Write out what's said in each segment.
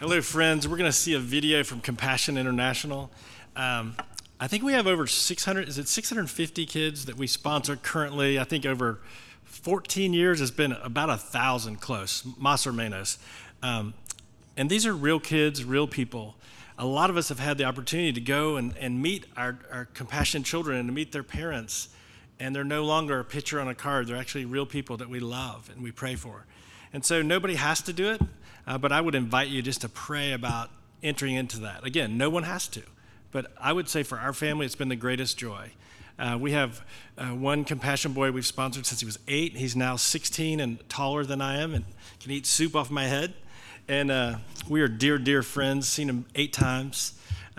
Hello, friends. We're going to see a video from Compassion International. I think we have over 600, is it 650 kids that we sponsor currently. I think over 14 years, it's been about 1,000 close, mas or menos. And these are real kids, real people. A lot of us have had the opportunity to go and meet our Compassion children and to meet their parents. And they're no longer a picture on a card. They're actually real people that we love and we pray for. And so nobody has to do it, but I would invite you just to pray about entering into that. Again, no one has to, but I would say for our family, it's been the greatest joy. We have one Compassion boy we've sponsored since he was 8. He's now 16 and taller than I am and can eat soup off my head. And we are dear, dear friends, seen him 8 times.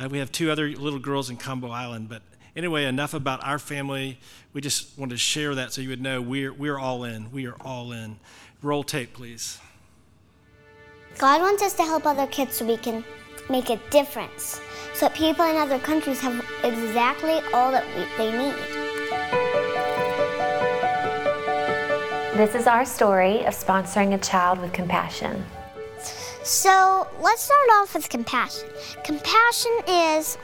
We have 2 other little girls in Nacombo Island, but anyway, enough about our family. We just wanted to share that so you would know we're all in. We are all in. Roll tape, please. God wants us to help other kids so we can make a difference, so that people in other countries have exactly all that they need. This is our story of sponsoring a child with compassion. So let's start off with compassion. Compassion is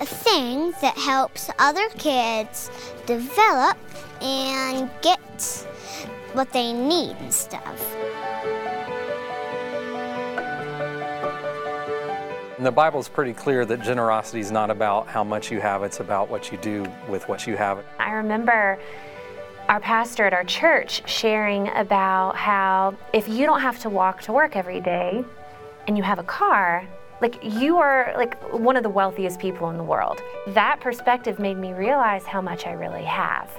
a thing that helps other kids develop and get what they need and stuff. And the Bible's pretty clear that generosity is not about how much you have, it's about what you do with what you have. I remember our pastor at our church sharing about how if you don't have to walk to work every day and you have a car, like you are like one of the wealthiest people in the world. That perspective made me realize how much I really have.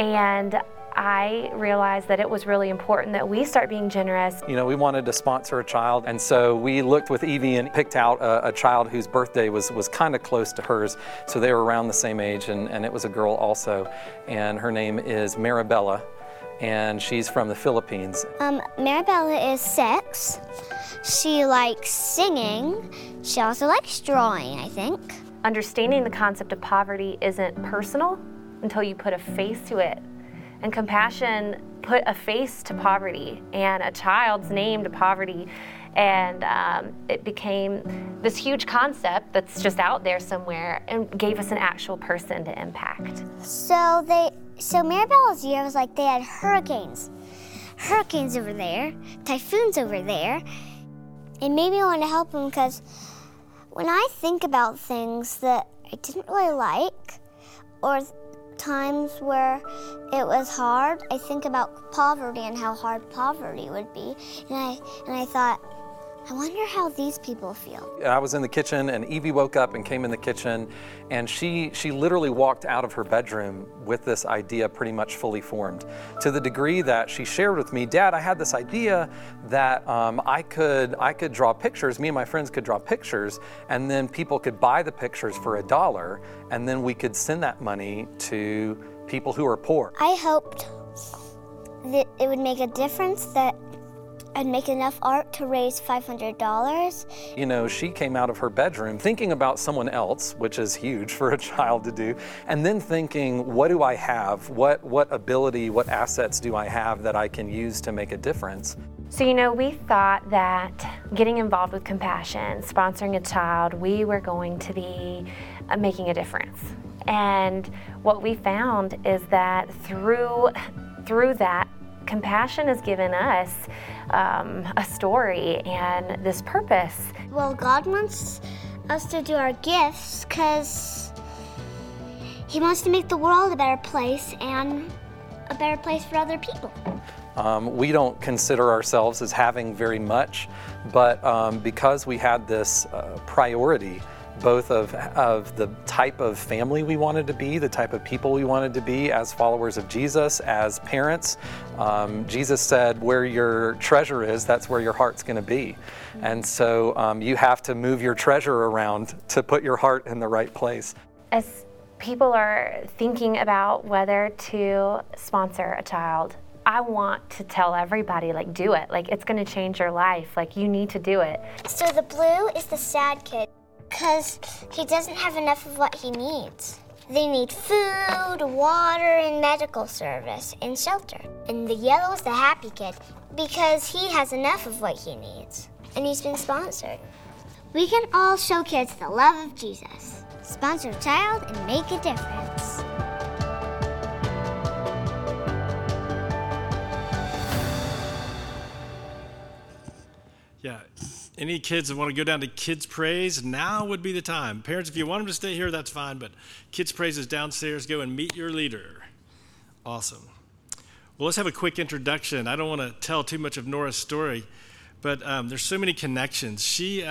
And I realized that it was really important that we start being generous. You know, we wanted to sponsor a child, and so we looked with Evie and picked out a child whose birthday was kind of close to hers, so they were around the same age, and it was a girl also, and her name is Marabella, and she's from the Philippines. Marabella is 6. She likes singing. She also likes drawing, I think. Understanding the concept of poverty isn't personal until you put a face to it. And compassion put a face to poverty and a child's name to poverty. And it became this huge concept that's just out there somewhere and gave us an actual person to impact. So Marabella's year was like they had hurricanes over there, typhoons over there. It made me want to help them because when I think about things that I didn't really like or times where it was hard, I think about poverty and how hard poverty would be. And I thought, I wonder how these people feel. I was in the kitchen and Evie woke up and came in the kitchen and she literally walked out of her bedroom with this idea pretty much fully formed, to the degree that she shared with me, Dad, I had this idea that I could draw pictures, me and my friends could draw pictures, and then people could buy the pictures for $1 and then we could send that money to people who are poor. I hoped that it would make a difference, that I'd make enough art to raise $500. You know, she came out of her bedroom thinking about someone else, which is huge for a child to do, and then thinking, what do I have? What ability, what assets do I have that I can use to make a difference? So, you know, we thought that getting involved with compassion, sponsoring a child, we were going to be making a difference. And what we found is that through that, compassion has given us a story and this purpose. Well, God wants us to do our gifts because He wants to make the world a better place and a better place for other people. We don't consider ourselves as having very much, but because we had this priority, both of the type of family we wanted to be, the type of people we wanted to be as followers of Jesus, as parents. Jesus said, where your treasure is, that's where your heart's gonna be. And so you have to move your treasure around to put your heart in the right place. As people are thinking about whether to sponsor a child, I want to tell everybody, like, do it. Like, it's gonna change your life. Like, you need to do it. So the blue is the sad kid, because he doesn't have enough of what he needs. They need food, water, and medical service, and shelter. And the yellow is the happy kid, because he has enough of what he needs. and he's been sponsored. We can all show kids the love of Jesus. Sponsor a child and make a difference. Yeah, any kids that want to go down to Kids Praise, now would be the time. Parents, if you want them to stay here, that's fine, but Kids Praise is downstairs. Go and meet your leader. Awesome. Well, let's have a quick introduction. I don't want to tell too much of Nora's story, but there's so many connections. She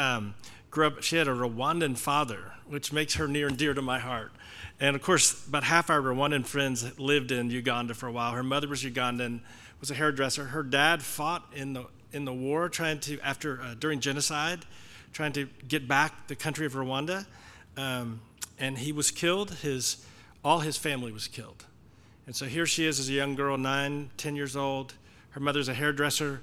grew up, she had a Rwandan father, which makes her near and dear to my heart. And of course, about half our Rwandan friends lived in Uganda for a while. Her mother was Ugandan, was a hairdresser. Her dad fought in the war, during genocide, trying to get back the country of Rwanda, and he was killed. All his family was killed, and so here she is as a young girl, 9, 10 years old. Her mother's a hairdresser,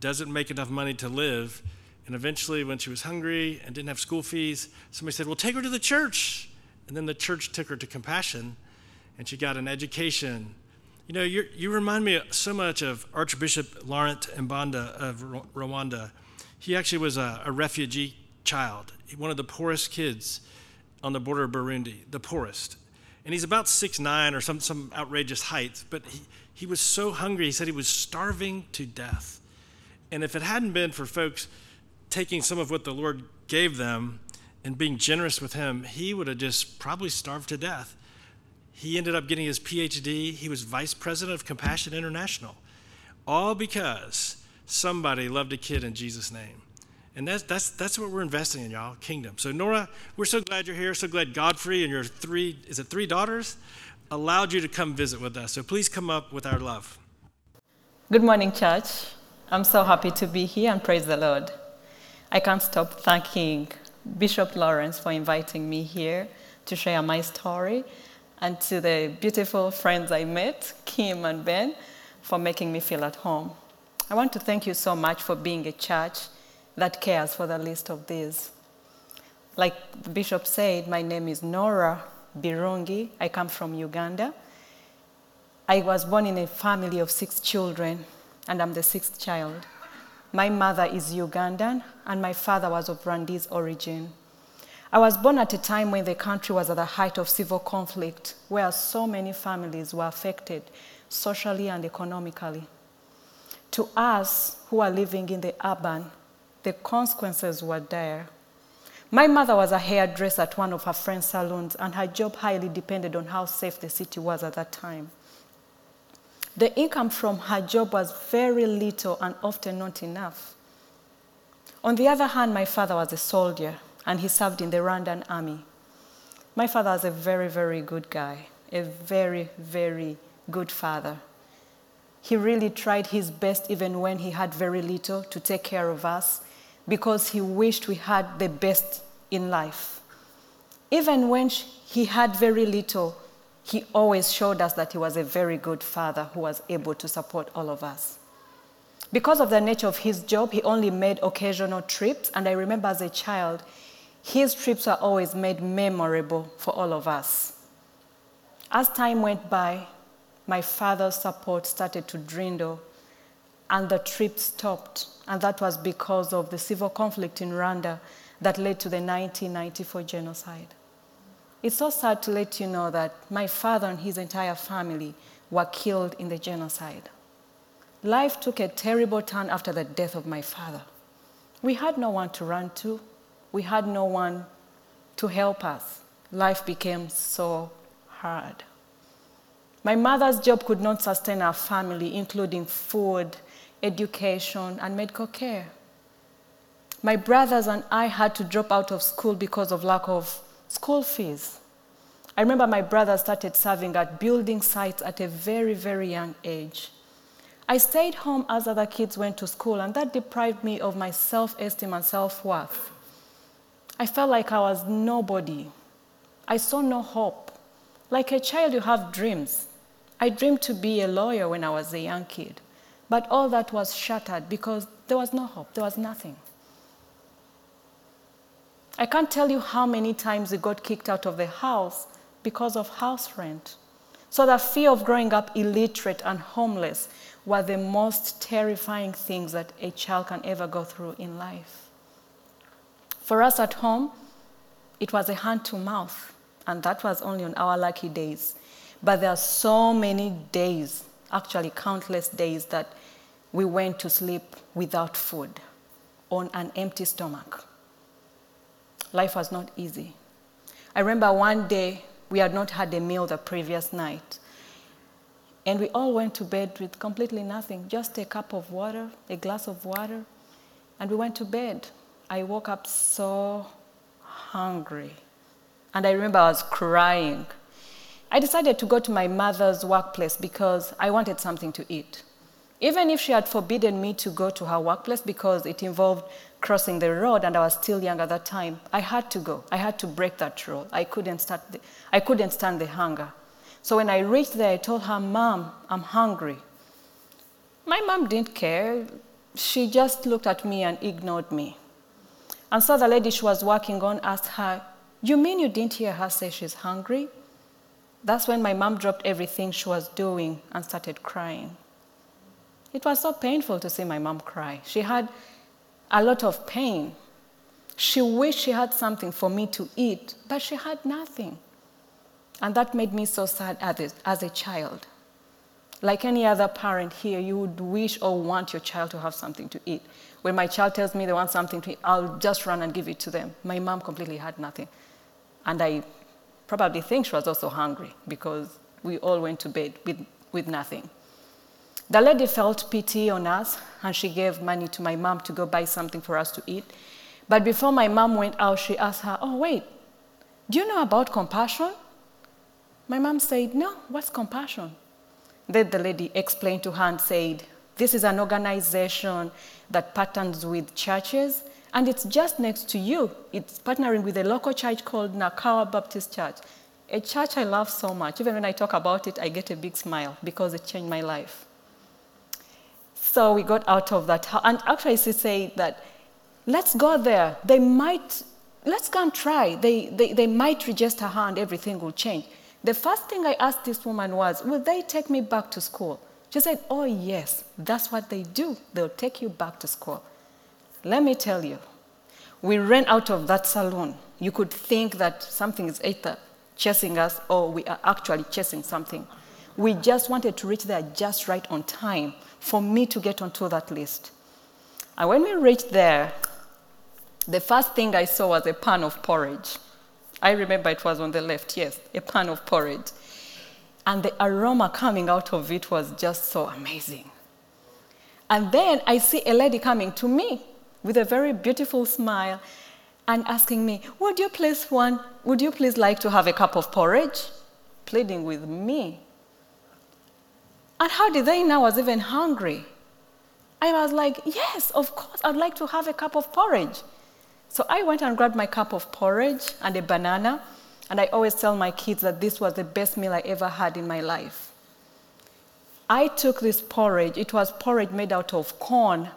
doesn't make enough money to live, and eventually, when she was hungry and didn't have school fees, somebody said, "Well, take her to the church," and then the church took her to Compassion, and she got an education. You know, you remind me so much of Archbishop Laurent Mbanda of Rwanda. He actually was a refugee child, one of the poorest kids on the border of Burundi, the poorest. And he's about 6'9" or some outrageous height, but he was so hungry, he said he was starving to death. And if it hadn't been for folks taking some of what the Lord gave them and being generous with him, he would have just probably starved to death. He ended up getting his PhD. He was vice president of Compassion International, all because somebody loved a kid in Jesus' name. And that's what we're investing in, y'all, kingdom. So Nora, we're so glad you're here, so glad Godfrey and your three daughters allowed you to come visit with us. So please come up with our love. Good morning, church. I'm so happy to be here and praise the Lord. I can't stop thanking Bishop Lawrence for inviting me here to share my story, and to the beautiful friends I met, Kim and Ben, for making me feel at home. I want to thank you so much for being a church that cares for the least of these. Like the bishop said, my name is Nora Birungi. I come from Uganda. I was born in a family of 6 children, and I'm the 6th child. My mother is Ugandan, and my father was of Rwandese origin. I was born at a time when the country was at the height of civil conflict, where so many families were affected socially and economically. To us who are living in the urban, the consequences were dire. My mother was a hairdresser at one of her friend's salons, and her job highly depended on how safe the city was at that time. The income from her job was very little and often not enough. On the other hand, my father was a soldier, and he served in the Rwandan army. My father was a very, very good guy, a very, very good father. He really tried his best even when he had very little to take care of us, because he wished we had the best in life. Even when he had very little, he always showed us that he was a very good father who was able to support all of us. Because of the nature of his job, he only made occasional trips, and I remember as a child, his trips were always made memorable for all of us. As time went by, my father's support started to dwindle, and the trip stopped. And that was because of the civil conflict in Rwanda that led to the 1994 genocide. It's so sad to let you know that my father and his entire family were killed in the genocide. Life took a terrible turn after the death of my father. We had no one to run to. We had no one to help us. Life became so hard. My mother's job could not sustain our family, including food, education, and medical care. My brothers and I had to drop out of school because of lack of school fees. I remember my brother started serving at building sites at a very, very young age. I stayed home as other kids went to school, and that deprived me of my self-esteem and self-worth. I felt like I was nobody. I saw no hope. Like a child, you have dreams. I dreamed to be a lawyer when I was a young kid, but all that was shattered because there was no hope, there was nothing. I can't tell you how many times we got kicked out of the house because of house rent. So the fear of growing up illiterate and homeless were the most terrifying things that a child can ever go through in life. For us at home, it was a hand-to-mouth, and that was only on our lucky days. But there are so many days, actually countless days, that we went to sleep without food, on an empty stomach. Life was not easy. I remember one day we had not had a meal the previous night, and we all went to bed with completely nothing, just a cup of water, a glass of water, and we went to bed. I woke up so hungry, and I remember I was crying. I decided to go to my mother's workplace because I wanted something to eat. Even if she had forbidden me to go to her workplace because it involved crossing the road and I was still young at that time, I had to go. I had to break that rule. I couldn't stand the hunger. So when I reached there, I told her, "Mom, I'm hungry." My mom didn't care. She just looked at me and ignored me. And so the lady she was working on asked her, "You mean you didn't hear her say she's hungry?" That's when my mom dropped everything she was doing and started crying. It was so painful to see my mom cry. She had a lot of pain. She wished she had something for me to eat, but she had nothing. And that made me so sad as a child. Like any other parent here, you would wish or want your child to have something to eat. When my child tells me they want something to eat, I'll just run and give it to them. My mom completely had nothing. And I probably think she was also hungry because we all went to bed with nothing. The lady felt pity on us, and she gave money to my mom to go buy something for us to eat. But before my mom went out, she asked her, "Oh, wait, do you know about Compassion?" My mom said, "No, what's Compassion?" Then the lady explained to her and said, "This is an organization that partners with churches, and it's just next to you. It's partnering with a local church called Nakawa Baptist Church," a church I love so much. Even when I talk about it, I get a big smile because it changed my life. So we got out of that, and actually she said that, "Let's go there. Let's go and try. They might register her and everything will change." The first thing I asked this woman was, "Will they take me back to school?" She said, "Oh yes, that's what they do. They'll take you back to school." Let me tell you, we ran out of that salon. You could think that something is either chasing us or we are actually chasing something. We just wanted to reach there just right on time for me to get onto that list. And when we reached there, the first thing I saw was a pan of porridge. I remember it was on the left, yes, a pan of porridge. And the aroma coming out of it was just so amazing. And then I see a lady coming to me with a very beautiful smile and asking me, "Would you please like to have a cup of porridge?" Pleading with me. And how did they know I was even hungry? I was like, "Yes, of course, I'd like to have a cup of porridge." So I went and grabbed my cup of porridge and a banana, and I always tell my kids that this was the best meal I ever had in my life. I took this porridge. It was porridge made out of corn,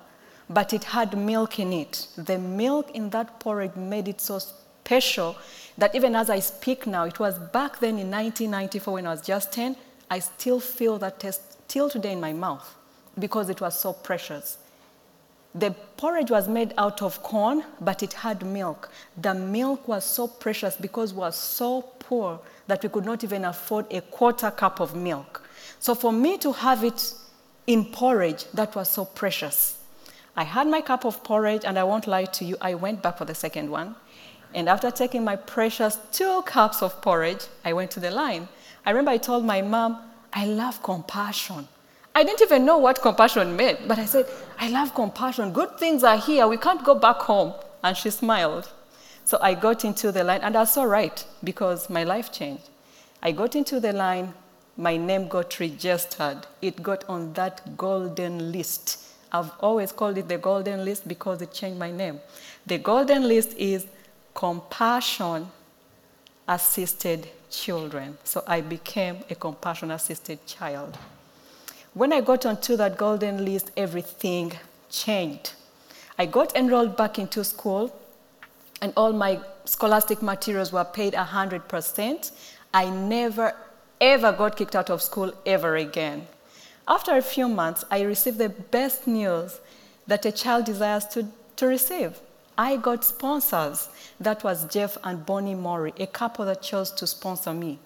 but it had milk in it. The milk in that porridge made it so special that even as I speak now, it was back then in 1994 when I was just 10, I still feel that taste till today in my mouth because it was so precious. The porridge was made out of corn, but it had milk. The milk was so precious because we were so poor that we could not even afford a quarter cup of milk. So for me to have it in porridge, that was so precious. I had my cup of porridge, and I won't lie to you, I went back for the second one. And after taking my precious 2 cups of porridge, I went to the line. I remember I told my mom, "I love Compassion." I didn't even know what Compassion meant, but I said, "I love Compassion. Good things are here. We can't go back home." And she smiled. So I got into the line, and that's all right, because my life changed. I got into the line. My name got registered. It got on that golden list. I've always called it the golden list because it changed my name. The golden list is Compassion-Assisted Children. So I became a compassion-assisted child. When I got onto that golden list, everything changed. I got enrolled back into school, and all my scholastic materials were paid 100%. I never ever got kicked out of school ever again. After a few months, I received the best news that a child desires to receive. I got sponsors. That was Jeff and Bonnie Mori, a couple that chose to sponsor me.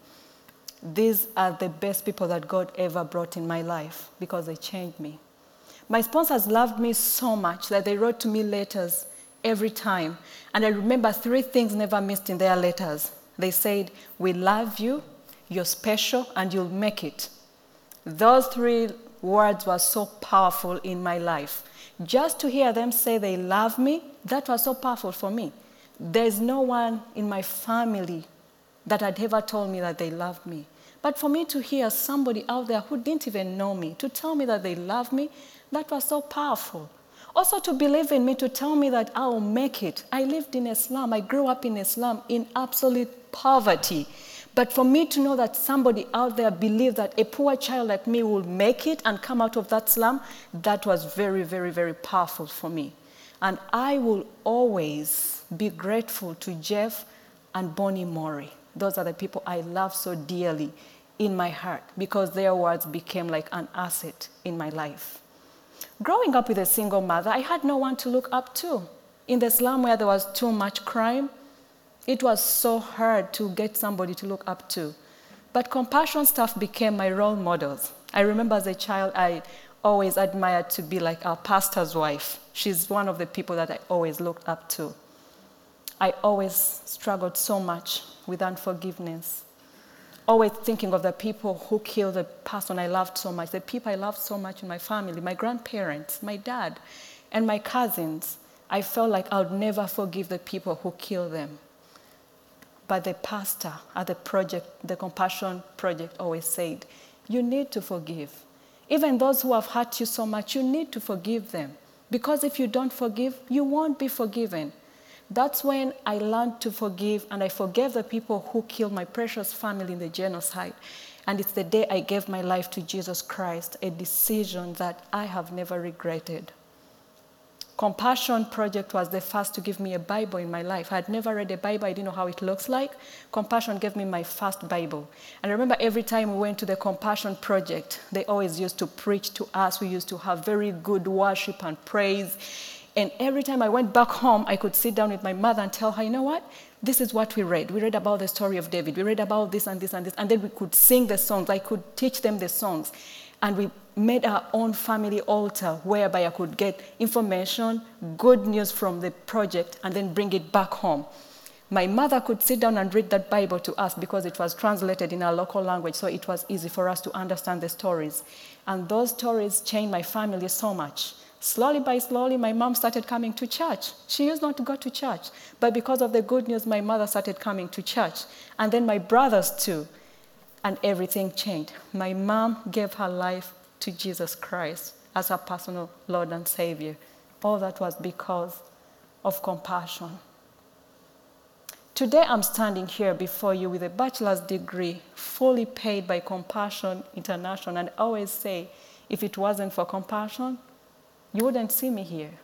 These are the best people that God ever brought in my life because they changed me. My sponsors loved me so much that they wrote to me letters every time. And I remember three things never missed in their letters. They said, "We love you, you're special, and you'll make it." Those three words were so powerful in my life. Just to hear them say they love me, that was so powerful for me. There's no one in my family that had ever told me that they loved me. But for me to hear somebody out there who didn't even know me to tell me that they love me, that was so powerful. Also to believe in me, to tell me that I'll make it. I lived in a slum. I grew up in a slum in absolute poverty. But for me to know that somebody out there believed that a poor child like me will make it and come out of that slum, that was very, very, very powerful for me. And I will always be grateful to Jeff and Bonnie Mori. Those are the people I love so dearly in my heart because their words became like an asset in my life. Growing up with a single mother, I had no one to look up to. In the slum where there was too much crime, it was so hard to get somebody to look up to. But Compassion staff became my role models. I remember as a child, I always admired to be like our pastor's wife. She's one of the people that I always looked up to. I always struggled so much with unforgiveness, always thinking of the people who killed the person I loved so much, the people I loved so much in my family, my grandparents, my dad, and my cousins. I felt like I would never forgive the people who killed them. But the pastor at the project, the Compassion Project, always said, "You need to forgive. Even those who have hurt you so much, you need to forgive them. Because if you don't forgive, you won't be forgiven." That's when I learned to forgive, and I forgave the people who killed my precious family in the genocide. And it's the day I gave my life to Jesus Christ, a decision that I have never regretted. Compassion Project was the first to give me a Bible in my life. I had never read a Bible. I didn't know how it looks like. Compassion gave me my first Bible. And I remember every time we went to the Compassion Project, they always used to preach to us. We used to have very good worship and praise. And every time I went back home, I could sit down with my mother and tell her, "You know what? This is what we read. We read about the story of David. We read about this and this and this." And then we could sing the songs. I could teach them the songs. And we made our own family altar whereby I could get information, good news from the project, and then bring it back home. My mother could sit down and read that Bible to us because it was translated in our local language, so it was easy for us to understand the stories. And those stories changed my family so much. Slowly by slowly, my mom started coming to church. She used not to go to church, but because of the good news, my mother started coming to church. And then my brothers too, and everything changed. My mom gave her life to Jesus Christ as her personal Lord and Savior. All that was because of Compassion. Today, I'm standing here before you with a bachelor's degree, fully paid by Compassion International. And I always say, if it wasn't for Compassion, you wouldn't see me here.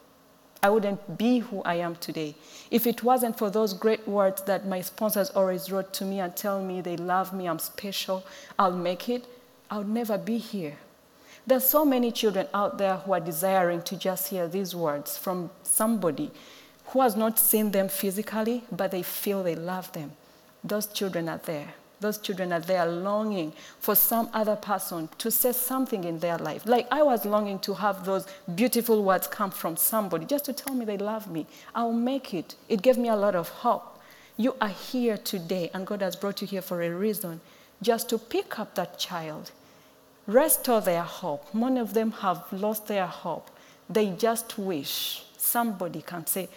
I wouldn't be who I am today. If it wasn't for those great words that my sponsors always wrote to me and tell me they love me, I'm special, I'll make it, I would never be here. There's so many children out there who are desiring to just hear these words from somebody who has not seen them physically, but they feel they love them. Those children are there. Those children are there longing for some other person to say something in their life. Like I was longing to have those beautiful words come from somebody just to tell me they love me. I'll make it. It gave me a lot of hope. You are here today, and God has brought you here for a reason, just to pick up that child, restore their hope. Many of them have lost their hope. They just wish somebody can say,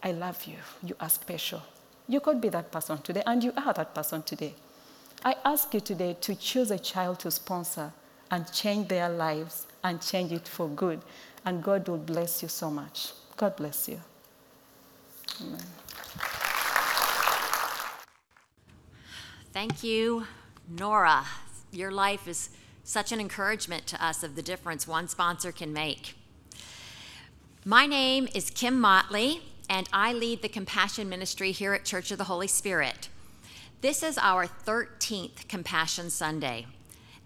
"I love you. You are special." You could be that person today, and you are that person today. I ask you today to choose a child to sponsor and change their lives and change it for good. And God will bless you so much. God bless you. Amen. Thank you, Nora. Your life is such an encouragement to us of the difference one sponsor can make. My name is Kim Motley, and I lead the Compassion Ministry here at Church of the Holy Spirit. This is our 13th Compassion Sunday,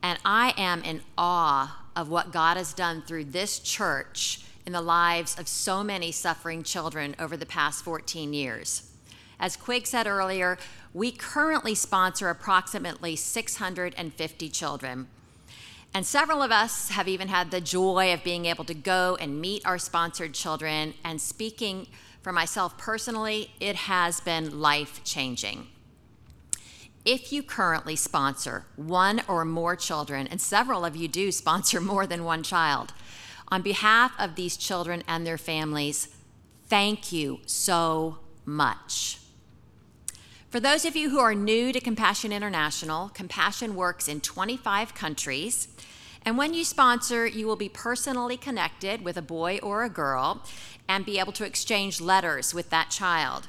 and I am in awe of what God has done through this church in the lives of so many suffering children over the past 14 years. As Quig said earlier, we currently sponsor approximately 650 children. And several of us have even had the joy of being able to go and meet our sponsored children. And speaking for myself personally, it has been life-changing. If you currently sponsor one or more children, and several of you do sponsor more than one child, on behalf of these children and their families, thank you so much. For those of you who are new to Compassion International, Compassion works in 25 countries. And when you sponsor, you will be personally connected with a boy or a girl and be able to exchange letters with that child.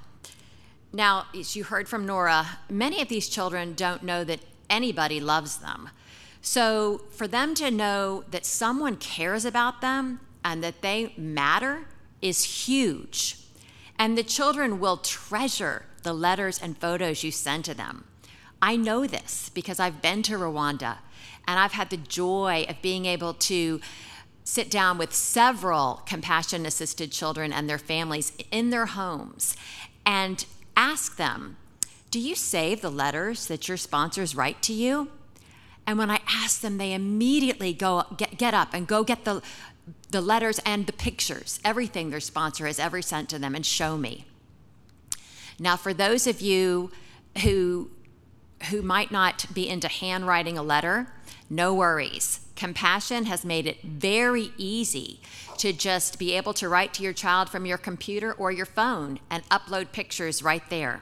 Now, as you heard from Nora, many of these children don't know that anybody loves them. So for them to know that someone cares about them and that they matter is huge. And the children will treasure the letters and photos you send to them. I know this because I've been to Rwanda, and I've had the joy of being able to sit down with several compassion-assisted children and their families in their homes and ask them, do you save the letters that your sponsors write to you? And when I ask them, they immediately go get up and go get the letters and the pictures, everything their sponsor has ever sent to them, and show me. Now, for those of you who might not be into handwriting a letter, no worries. Compassion has made it very easy to just be able to write to your child from your computer or your phone and upload pictures right there.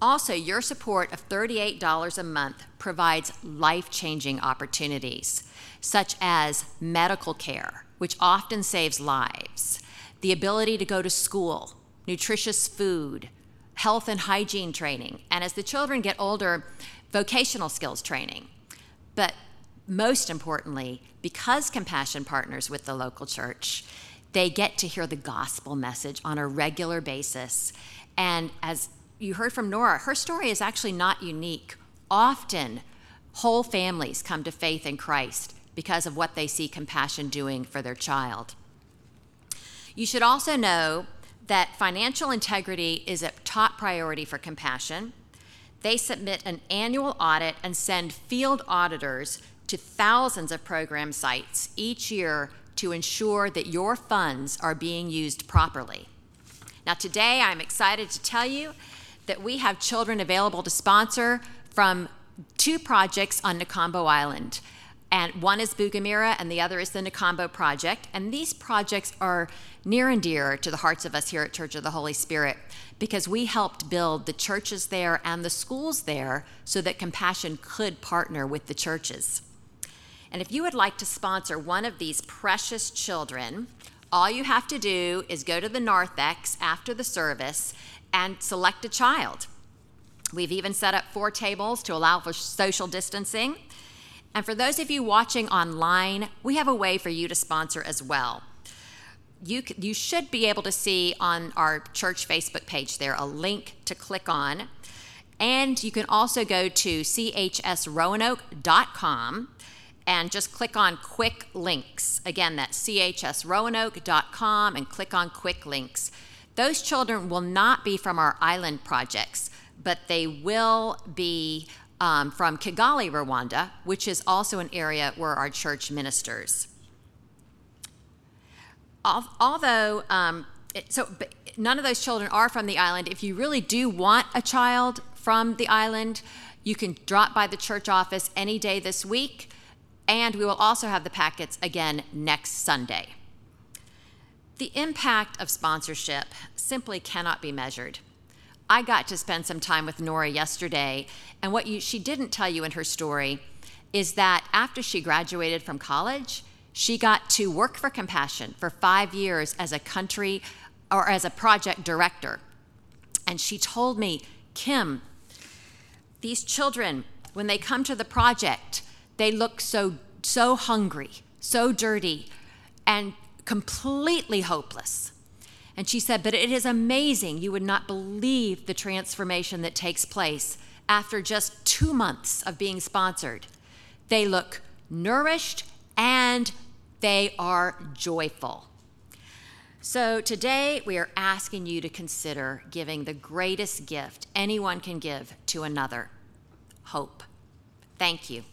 Also, your support of $38 a month provides life-changing opportunities, such as medical care, which often saves lives, the ability to go to school, nutritious food, health and hygiene training, and as the children get older, vocational skills training. But most importantly, because Compassion partners with the local church, they get to hear the gospel message on a regular basis. And as you heard from Nora, her story is actually not unique. Often, whole families come to faith in Christ because of what they see Compassion doing for their child. You should also know that financial integrity is a top priority for Compassion. They submit an annual audit and send field auditors to thousands of program sites each year to ensure that your funds are being used properly. Now, today I'm excited to tell you that we have children available to sponsor from two projects on Nacombo Island. And one is Bugamira and the other is the Nacombo Project. And these projects are near and dear to the hearts of us here at Church of the Holy Spirit because we helped build the churches there and the schools there so that Compassion could partner with the churches. And if you would like to sponsor one of these precious children, all you have to do is go to the narthex after the service and select a child. We've even set up 4 tables to allow for social distancing. And for those of you watching online, we have a way for you to sponsor as well. You should be able to see on our church Facebook page there a link to click on. And you can also go to chsroanoke.com and just click on Quick Links. Again, that's chsroanoke.com and click on Quick Links. Those children will not be from our island projects, but they will be from Kigali, Rwanda, which is also an area where our church ministers. Although none of those children are from the island. If you really do want a child from the island, you can drop by the church office any day this week, and we will also have the packets again next Sunday. The impact of sponsorship simply cannot be measured. I got to spend some time with Nora yesterday, and what she didn't tell you in her story is that after she graduated from college, she got to work for Compassion for 5 years as a country or as a project director. And she told me, Kim, these children, when they come to the project, they look so hungry, so dirty, and completely hopeless. And she said, but it is amazing. You would not believe the transformation that takes place after just 2 months of being sponsored. They look nourished and they are joyful. So today we are asking you to consider giving the greatest gift anyone can give to another, hope. Thank you.